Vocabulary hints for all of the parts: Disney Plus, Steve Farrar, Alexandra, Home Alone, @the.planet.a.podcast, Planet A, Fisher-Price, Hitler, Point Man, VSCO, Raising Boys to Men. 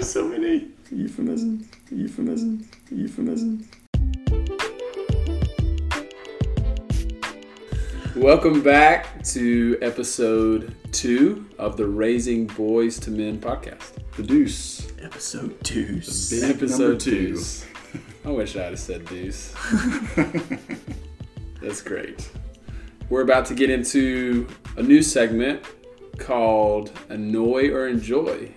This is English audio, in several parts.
There's so many euphemisms. Welcome back to episode 2 of the Raising Boys to Men podcast. The Deuce. Episode 2. Episode 2. I wish I'd have said Deuce. That's great. We're about to get into a new segment called Annoy or Enjoy.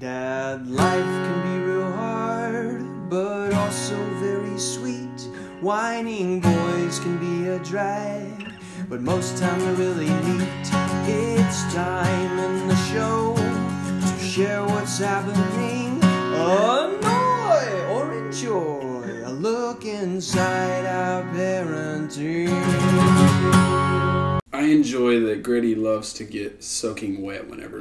Dad, life can be real hard, but also very sweet. Whining boys can be a drag, but most time they're really neat. It's time in the show to share what's happening. Annoy or enjoy, a look inside our parenting. I enjoy that Gritty loves to get soaking wet whenever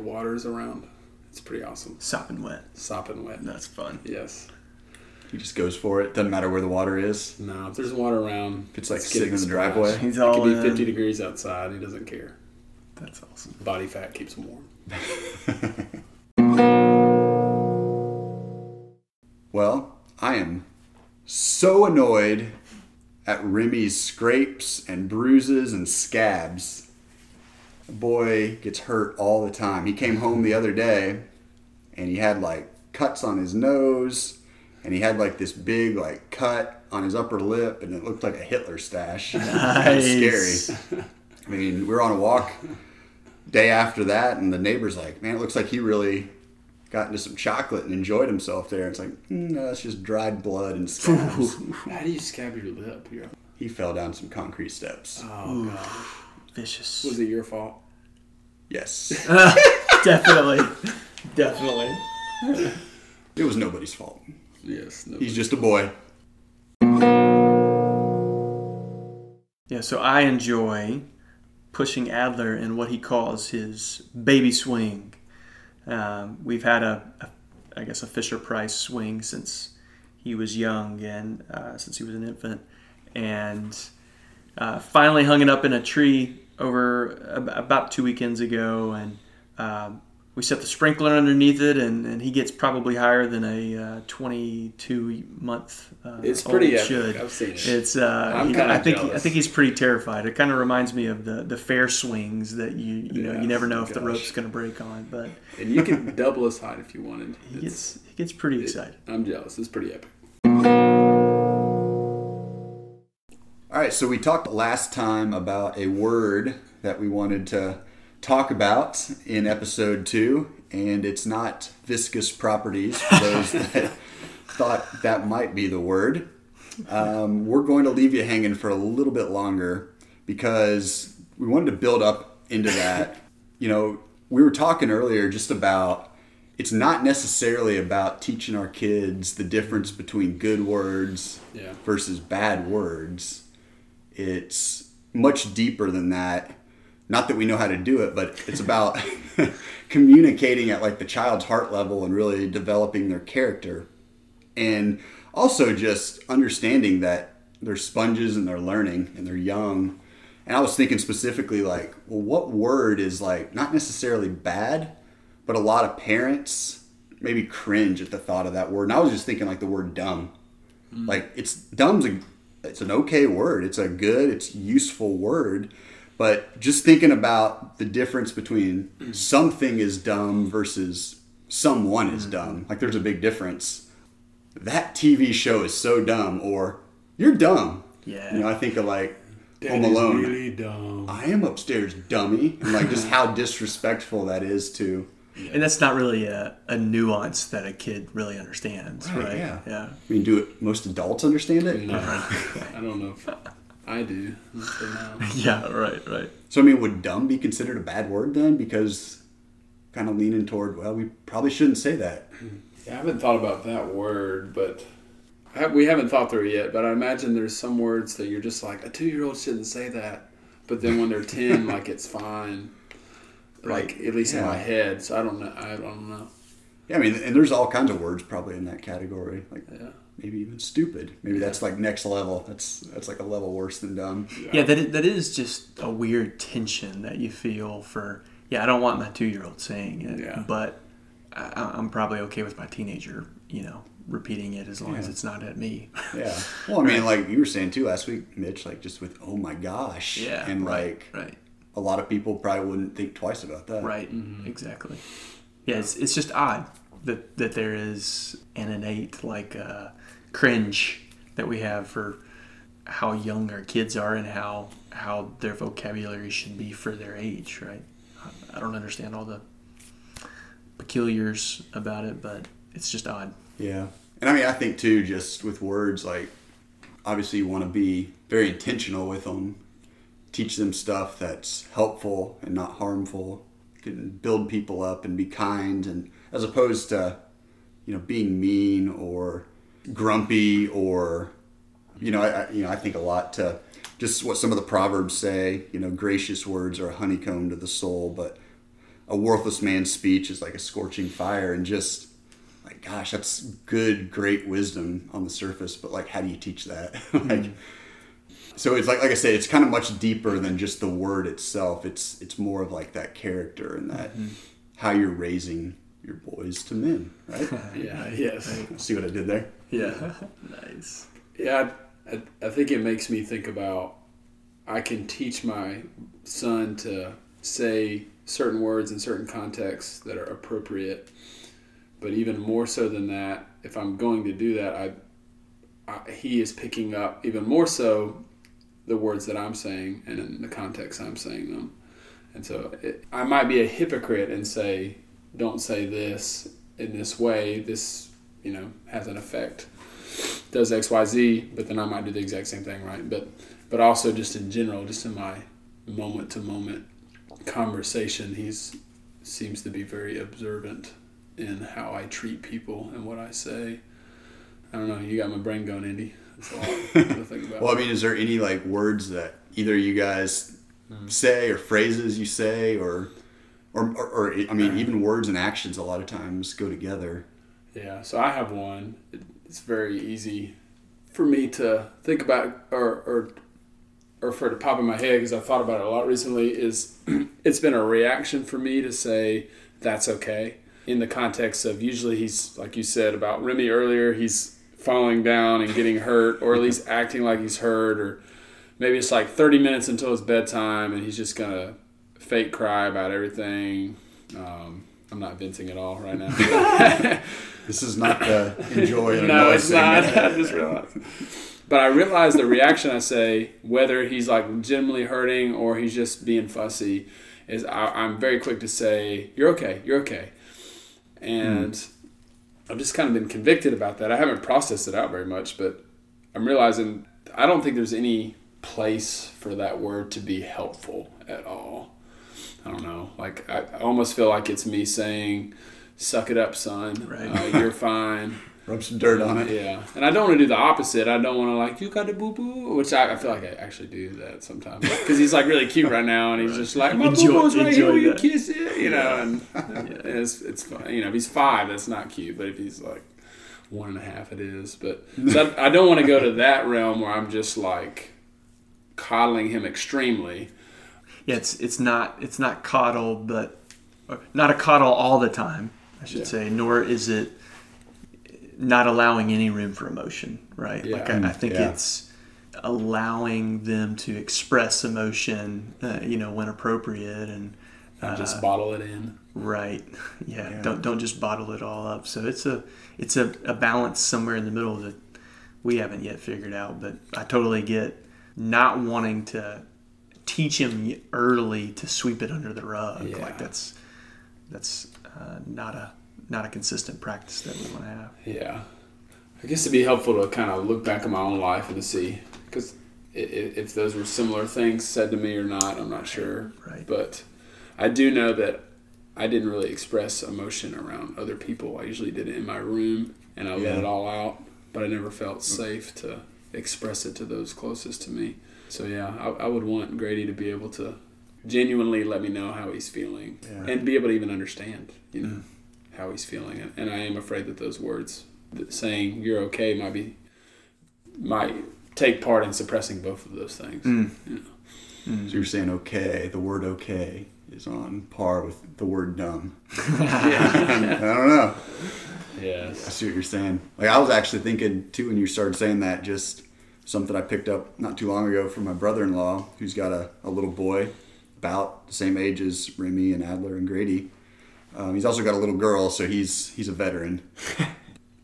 water is around. It's pretty awesome. Sopping wet. That's fun. Yes. He just goes for it. Doesn't matter where the water is. No, if there's water around. If it's like sitting in the driveway. It could be 50 degrees outside. He doesn't care. That's awesome. Body fat keeps him warm. Well, I am so annoyed at Remy's scrapes and bruises and scabs. Boy gets hurt all the time. He came home the other day and he had like cuts on his nose and he had like this big like cut on his upper lip and it looked like a Hitler stash. Nice. It was scary. I mean, we were on a walk day after that and the neighbor's like, man, it looks like he really got into some chocolate and enjoyed himself there. It's like, no, it's just dried blood and scabs. How do you scab your lip here? He fell down some concrete steps. Oh, God. Vicious. Was it your fault? Yes. Definitely. It was nobody's fault. Yes. Nobody's. He's just a boy. Yeah, so I enjoy pushing Adler in what he calls his baby swing. We've had a Fisher-Price swing since he was young and since he was an infant. And finally hung it up in a tree over about 2 weekends ago, and we set the sprinkler underneath it, and he gets probably higher than a 22-month It's pretty epic. Should. I've seen it. I think he's pretty terrified. It kind of reminds me of the fair swings that you never know if the rope's going to break on, but and you can double his height if you wanted. He gets pretty excited. I'm jealous. It's pretty epic. All right, so we talked last time about a word that we wanted to talk about in episode 2, and it's not viscous properties for those that thought that might be the word. We're going to leave you hanging for a little bit longer because we wanted to build up into that. You know, we were talking earlier just about it's not necessarily about teaching our kids the difference between good words versus bad words. It's much deeper than that. Not that we know how to do it, but it's about communicating at like the child's heart level and really developing their character. And also just understanding that they're sponges and they're learning and they're young. And I was thinking specifically like, well, what word is like not necessarily bad, but a lot of parents maybe cringe at the thought of that word. And I was just thinking like the word dumb. Mm. Like it's an okay word. It's a good, it's useful word. But just thinking about the difference between something is dumb versus someone is dumb. Like there's a big difference. That TV show is so dumb, or you're dumb. Yeah. You know, I think of like Home Alone. Really dumb. I am upstairs, dummy. And like just how disrespectful that is to. Yeah. And that's not really a nuance that a kid really understands, right? Yeah. I mean, most adults understand it? No. I don't know if I do. Yeah, right. So, I mean, would dumb be considered a bad word then? Because kind of leaning toward, well, we probably shouldn't say that. Yeah, I haven't thought about that word, but we haven't thought through it yet. But I imagine there's some words that you're just like, a 2-year-old shouldn't say that. But then when they're 10, like, it's fine. Like, right. At least in my head. So I don't know. Yeah, I mean, and there's all kinds of words probably in that category. Like maybe even stupid. Maybe that's like next level. That's like a level worse than dumb. Yeah, that is just a weird tension that you feel for. Yeah, I don't want my 2-year-old saying it, but I'm probably okay with my teenager, repeating it as long as it's not at me. Yeah. Well, I mean, like you were saying too last week, Mitch, like just with "oh my gosh," and right. A lot of people probably wouldn't think twice about that. Right. Mm-hmm. Exactly. Yeah, it's just odd that there is an innate cringe that we have for how young our kids are and how their vocabulary should be for their age, right? I don't understand all the peculiars about it, but it's just odd. Yeah. And I mean, I think too, just with words, like obviously you want to be very intentional with them, teach them stuff that's helpful and not harmful, can build people up and be kind, and as opposed to, being mean or grumpy or, I think a lot to just what some of the proverbs say, gracious words are a honeycomb to the soul, but a worthless man's speech is like a scorching fire. And just like, gosh, that's good, great wisdom on the surface, but like, how do you teach that? So it's like I said, it's kind of much deeper than just the word itself. It's more of like that character and that how you're raising your boys to men, right? Yeah. Yes. See what I did there? Yeah. Nice. Yeah. I think it makes me think about, I can teach my son to say certain words in certain contexts that are appropriate, but even more so than that, if I'm going to do that, he is picking up even more so the words that I'm saying and in the context I'm saying them. And so I might be a hypocrite and say, don't say this in this way. This, has an effect. Does X, Y, Z, but then I might do the exact same thing, right? But also just in general, just in my moment-to-moment conversation, he seems to be very observant in how I treat people and what I say. I don't know. You got my brain going, Andy. That's all I think about. Well, I mean, is there any words that either you guys say or phrases you say or I mean, even words and actions a lot of times go together? Yeah. So I have one. It's very easy for me to think about or for it to pop in my head because I've thought about it a lot recently. Is it's been a reaction for me to say that's okay in the context of usually he's like you said about Remy earlier. He's falling down and getting hurt, or at least acting like he's hurt, or maybe it's like 30 minutes until his bedtime and he's just going to fake cry about everything. I'm not venting at all right now. This is not the enjoy or no, it's not. I just realized. But I realized the reaction I say, whether he's legitimately hurting or he's just being fussy, is I'm very quick to say, you're okay. And I've just kind of been convicted about that. I haven't processed it out very much, but I'm realizing I don't think there's any place for that word to be helpful at all. I don't know. I almost feel like it's me saying, suck it up, son. Right. You're fine. Rub some dirt on it. Yeah. And I don't want to do the opposite. I don't want to you got a boo-boo, which I feel like I actually do that sometimes. Because he's really cute right now, and he's just like, my boo-boo's right here, will you kiss it? And it's fun. If he's 5, that's not cute. But if he's 1.5, it is. But so I don't want to go to that realm where I'm just coddling him extremely. Yeah, it's not coddle, but not a coddle all the time, I should say, nor is it not allowing any room for emotion, right? Yeah. I think it's allowing them to express emotion, when appropriate, and not just bottle it in. Right. Yeah. Don't just bottle it all up. So it's a balance somewhere in the middle that we haven't yet figured out. But I totally get not wanting to teach him early to sweep it under the rug. Yeah. That's not a consistent practice that we want to have. Yeah. I guess it'd be helpful to kind of look back at my own life and to see, because if those were similar things said to me or not, I'm not sure. Right. But I do know that I didn't really express emotion around other people. I usually did it in my room, and I let it all out, but I never felt safe to express it to those closest to me. So I would want Grady to be able to genuinely let me know how he's feeling and be able to even understand, how he's feeling. And I am afraid that those words saying you're okay might take part in suppressing both of those things. Mm. You know? Mm. So you're saying okay, the word okay is on par with the word dumb. Yeah. I don't know. Yeah. I see what you're saying. Like, I was actually thinking too when you started saying that, just something I picked up not too long ago from my brother-in-law, who's got a little boy about the same age as Remy and Adler and Grady. He's also got a little girl, so he's a veteran.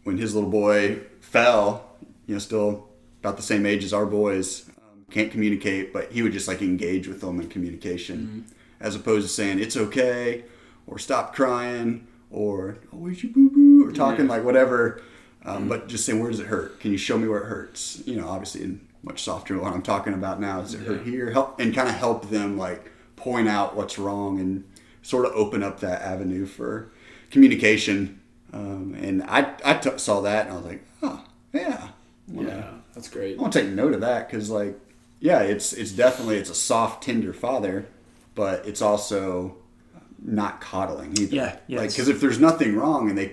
When his little boy fell, you know, still about the same age as our boys, can't communicate, but he would just like engage with them in communication, mm-hmm. as opposed to saying it's okay or stop crying or oh, where's your boo-boo or talking yeah. like whatever. Mm-hmm. But just saying, where does it hurt? Can you show me where it hurts? You know, obviously in much softer what I'm talking about now. Does it yeah. hurt here? Help and kind of help them like point out what's wrong and sort of open up that avenue for communication. And I saw that and I was like, oh, yeah. Yeah, that's great. I want to take note of that because, like, yeah, it's definitely, it's a soft, tender father, but it's also not coddling either. Yeah, yeah. Like, because if there's nothing wrong and they,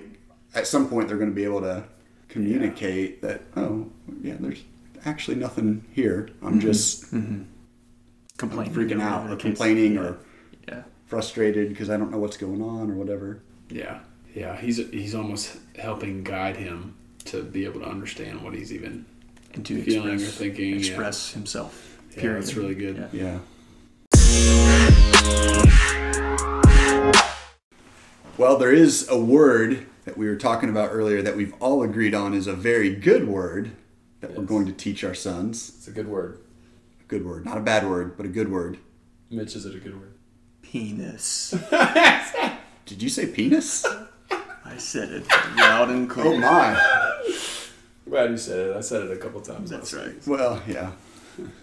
at some point they're going to be able to communicate yeah. that, oh, yeah, there's actually nothing here. I'm mm-hmm. just mm-hmm. complaining, freaking out or complaining yeah. or yeah. frustrated because I don't know what's going on or whatever. Yeah. Yeah, he's almost helping guide him to be able to understand what he's even and to feeling express, or thinking. Express yeah. himself. Period. Yeah, that's really good. Yeah. yeah. Well, there is a word that we were talking about earlier that we've all agreed on is a very good word that yes. we're going to teach our sons. It's a good word. A good word. Not a bad word, but a good word. Mitch, is it a good word? Penis. Did you say penis? I said it loud and clear. Oh my! Glad you said it. I said it a couple times. That's right. Well, yeah.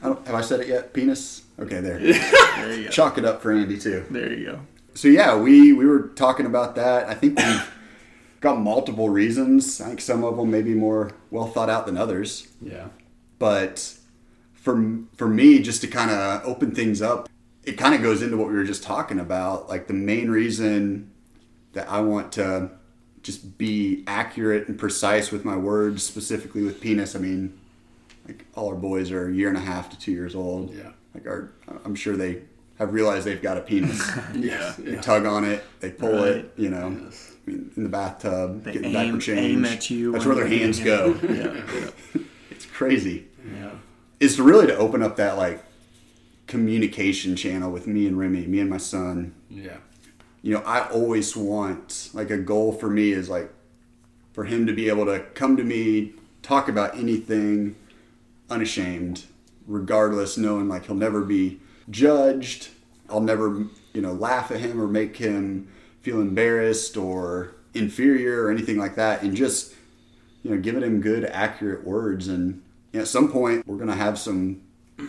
Have I said it yet? Penis. Okay, there. There you go. Chalk it up for Andy too. There you go. So yeah, we were talking about that. I think we've got multiple reasons. I think some of them may be more well thought out than others. Yeah. But for me, just to kind of open things up, it kind of goes into what we were just talking about. Like the main reason that I want to just be accurate and precise with my words, specifically with penis. I mean, like all our boys are 1.5 to 2 years old. Yeah. Like I'm sure they have realized they've got a penis. yeah. They yeah. tug on it. They pull right. it, you know, yes. I mean, in the bathtub, they getting diaper change. Aim at you. That's where their hands go. yeah. yeah. It's crazy. Yeah. It's really to open up that like communication channel with me and Remy, me and my son. Yeah. You know, I always want, like a goal for me is like for him to be able to come to me, talk about anything unashamed, regardless, knowing like he'll never be judged. I'll never, you know, laugh at him or make him feel embarrassed or inferior or anything like that. And just, you know, giving him good, accurate words. And you know, at some point we're going to have some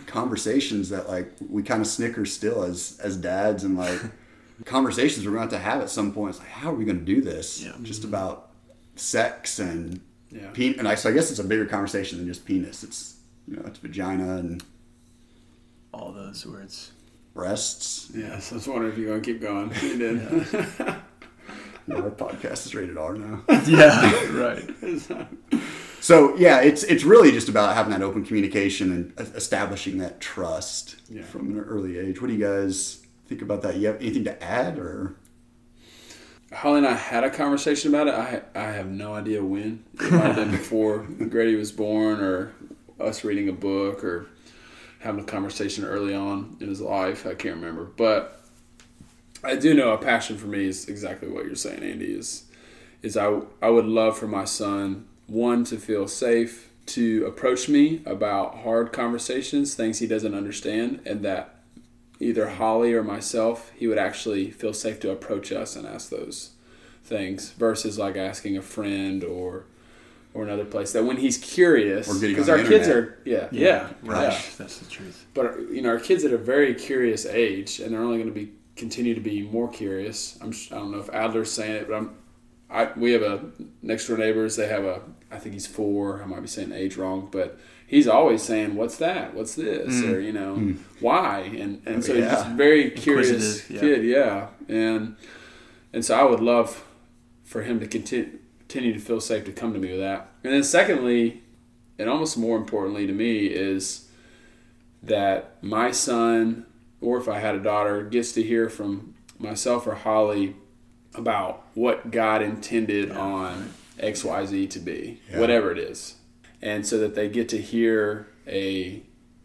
conversations that like we kind of snicker still as dads and like, conversations we're going to have at some point. It's like, how are we going to do this? Yeah. Just about sex and yeah. penis. And I guess it's a bigger conversation than just penis. It's, you know, it's vagina and all those words. Breasts. Yeah. So I was wondering if you're going to keep going. You did. Yeah. No, our podcast is rated R now. Yeah. Right. So yeah, it's really just about having that open communication and establishing that trust yeah. from an early age. What do you guys think about that? You have anything to add? Or Holly and I had a conversation about it. I have no idea when. It might have been before Grady was born or us reading a book or having a conversation early on in his life. I can't remember. But I do know a passion for me is exactly what you're saying, Andy, is I would love for my son, one, to feel safe to approach me about hard conversations, things he doesn't understand, and that either Holly or myself, he would actually feel safe to approach us and ask those things versus like asking a friend or another place. That when he's curious, because our kids are, yeah, right. Yeah. That's the truth. But you know, our kids at a very curious age, and they're only going to be continue to be more curious. I don't know if Adler's saying it, but we have a next door neighbors. They have I think he's 4. I might be saying the age wrong, but he's always saying, "What's that? What's this?" Or you know, why? And so he's just very curious kid, yeah. And so I would love for him to continue continue to feel safe to come to me with that. And then secondly, and almost more importantly to me, is that my son, or if I had a daughter, gets to hear from myself or Holly about what God intended on XYZ to be, whatever it is. And so that they get to hear a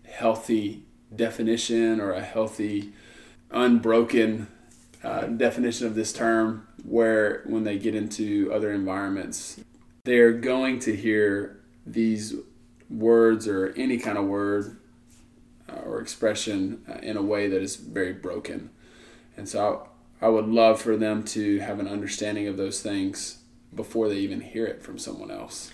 healthy definition or a healthy, unbroken definition of this term, where when they get into other environments, they're going to hear these words or any kind of word or expression in a way that is very broken. And so I would love for them to have an understanding of those things before they even hear it from someone else.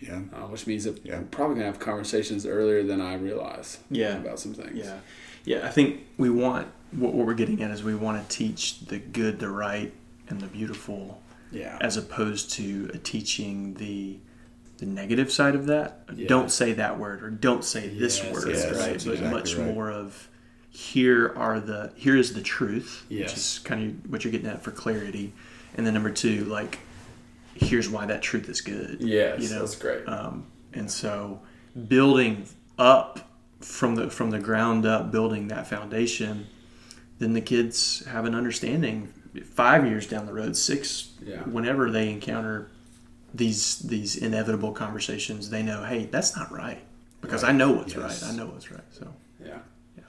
Yeah. Which means that we're probably going to have conversations earlier than I realize about some things. Yeah. Yeah, I think we want, what we're getting at is we want to teach the good, the right, and the beautiful, as opposed to teaching the negative side of that. Yeah. Don't say that word, or don't say this word, right? But exactly much more of here is the truth, which is kind of what you're getting at for clarity. And then number two, like, here's why that truth is good. Yes, you know? That's great. And so building up from the ground up, building that foundation, then the kids have an understanding 5 years down the road, six, whenever they encounter these inevitable conversations, they know, hey, that's not right, because I know what's right. I know what's right. So yeah,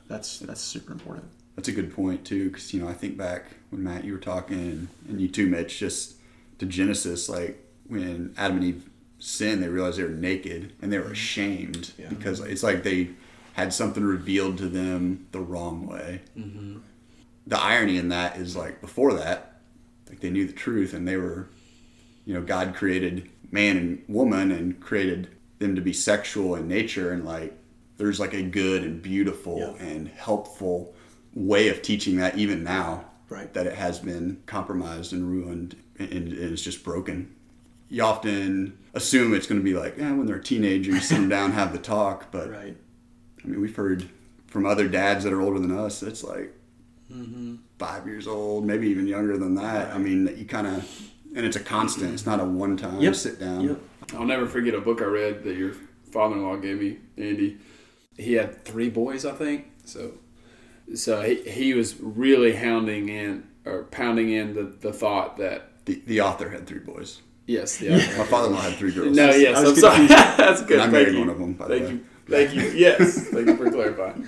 that's super important. That's a good point too, because I think back when Matt, you were talking, and you too, Mitch, just to Genesis, like when Adam and Eve sinned, they realized they were naked and they were ashamed because it's like they had something revealed to them the wrong way. Mm-hmm. The irony in that is, like, before that, like, they knew the truth, and they were, God created man and woman and created them to be sexual in nature, and like there's like a good and beautiful and helpful way of teaching that even now, right? That it has been compromised and ruined and it's just broken. You often assume it's going to be like, when they're a teenager, you sit them down, have the talk. But I mean, we've heard from other dads that are older than us, it's like 5 years old, maybe even younger than that. Right. I mean, that you kind of, and it's a constant. It's not a one-time sit down. Yep. I'll never forget a book I read that your father-in-law gave me, Andy. He had three boys, I think. So he was really pounding in the thought that the author had three boys. Yes, the author. My father-in-law had three girls. No, yes, I'm sorry. That's good. And I married one of them, by the way. Thank you. Yes, thank you for clarifying.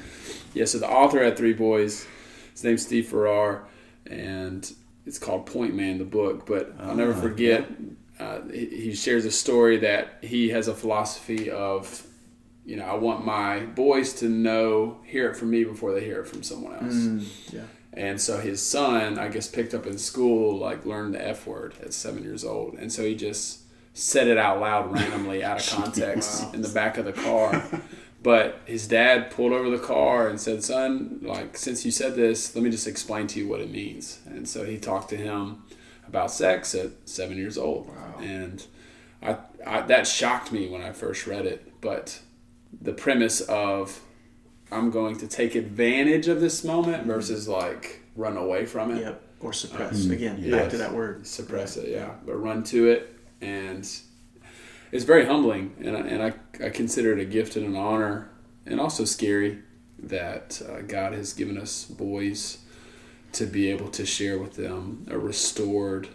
Yeah, so the author had three boys. His name's Steve Farrar, and it's called Point Man, the book. But I'll never forget, he shares a story that he has a philosophy of, I want my boys to hear it from me before they hear it from someone else. Yeah. And so his son, I guess, picked up in school, like, learned the F word at 7 years old. And so he just said it out loud randomly out of context in the back of the car. But his dad pulled over the car and said, son, like, since you said this, let me just explain to you what it means. And so he talked to him about sex at 7 years old. Wow. And I that shocked me when I first read it. But the premise of, I'm going to take advantage of this moment versus, like, run away from it. Yep. Or suppress. Back to that word. Suppress it, But run to it. And it's very humbling, and I consider it a gift and an honor, and also scary that God has given us boys to be able to share with them a restored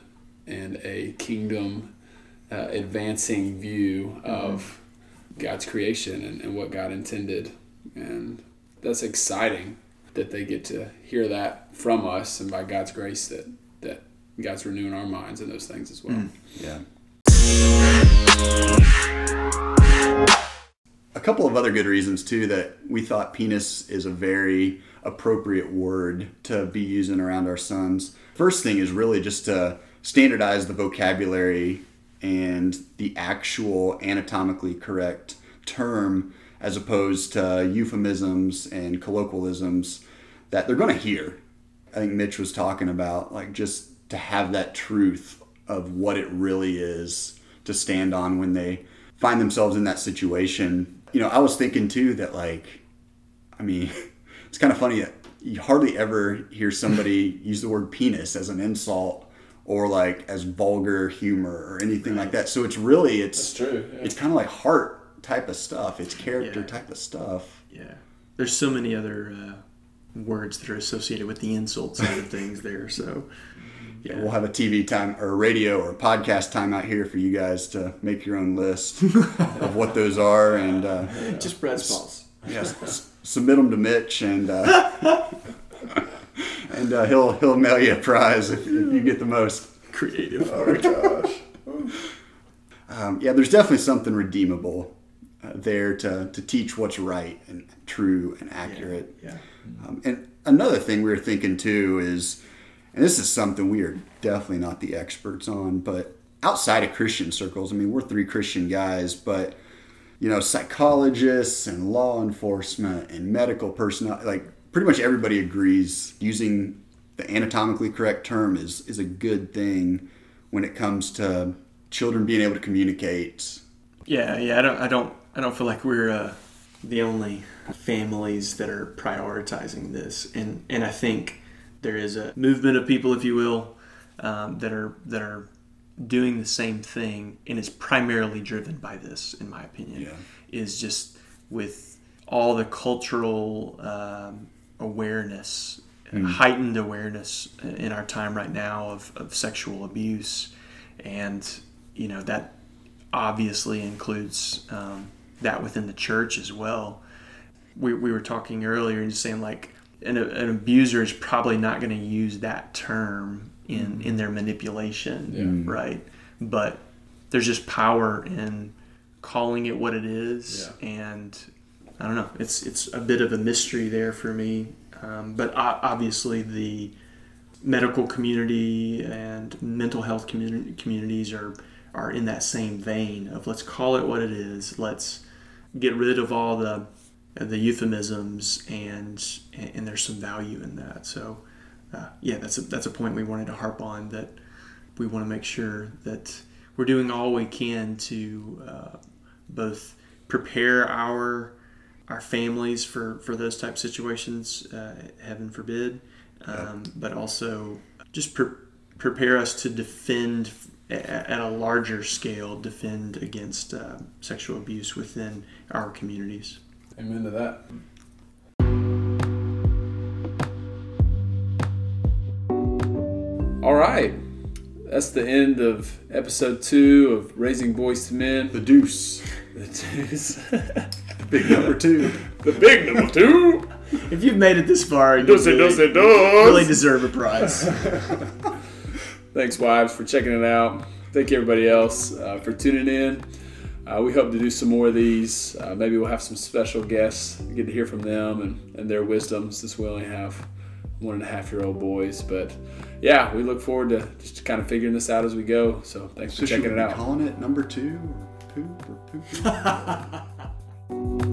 and a kingdom advancing view of God's creation and what God intended. And that's exciting that they get to hear that from us, and by God's grace that God's renewing our minds in those things as well. Yeah. A couple of other good reasons too that we thought penis is a very appropriate word to be using around our sons. First thing is really just to standardize the vocabulary and the actual anatomically correct term, as opposed to euphemisms and colloquialisms that they're going to hear. I think Mitch was talking about, like, just to have that truth of what it really is to stand on when they find themselves in that situation. I was thinking too that, like, I mean, it's kind of funny that you hardly ever hear somebody use the word penis as an insult or like as vulgar humor or anything like that. So it's really, it's true. Yeah. It's kind of like heart type of stuff. It's character type of stuff. Yeah. There's so many other words that are associated with the insult side of things there. So yeah, we'll have a TV time or radio or podcast time out here for you guys to make your own list of what those are. And just Brad's balls. Yes. Submit them to Mitch and and he'll mail you a prize if you get the most creative. Oh my gosh. Yeah, there's definitely something redeemable there to teach what's right and true and accurate. Yeah. And another thing we were thinking too is, and this is something we are definitely not the experts on, but outside of Christian circles, I mean, we're three Christian guys, but you know, psychologists and law enforcement and medical personnel, like pretty much everybody agrees using the anatomically correct term is a good thing when it comes to children being able to communicate. Yeah. I don't feel like we're the only families that are prioritizing this, and I think there is a movement of people, if you will, that are doing the same thing, and it's primarily driven by this, in my opinion, is just with all the cultural awareness, heightened awareness in our time right now of sexual abuse. And, you know, that obviously includes that within the church as well. We were talking earlier and just saying, like, an abuser is probably not going to use that term in their manipulation, right? But there's just power in calling it what it is, and I don't know. It's a bit of a mystery there for me. But obviously the medical community and mental health communities are in that same vein of let's call it what it is. Let's get rid of all the euphemisms, and there's some value in that. So that's a point we wanted to harp on, that we want to make sure that we're doing all we can to both prepare our families for those type situations, heaven forbid, but also just prepare us to defend at a larger scale, defend against sexual abuse within our communities. Amen to that. All right. That's the end of episode 2 of Raising Boys to Men. The deuce. The deuce. Big number 2. The big number 2. If you've made it this far, you really deserve a prize. Thanks, wives, for checking it out. Thank you, everybody else, for tuning in. We hope to do some more of these. Maybe we'll have some special guests, get to hear from them and their wisdom, since we only have 1.5-year-old boys. But yeah, we look forward to just kind of figuring this out as we go. So thanks for checking it out. Calling it number 2 or poop or poop.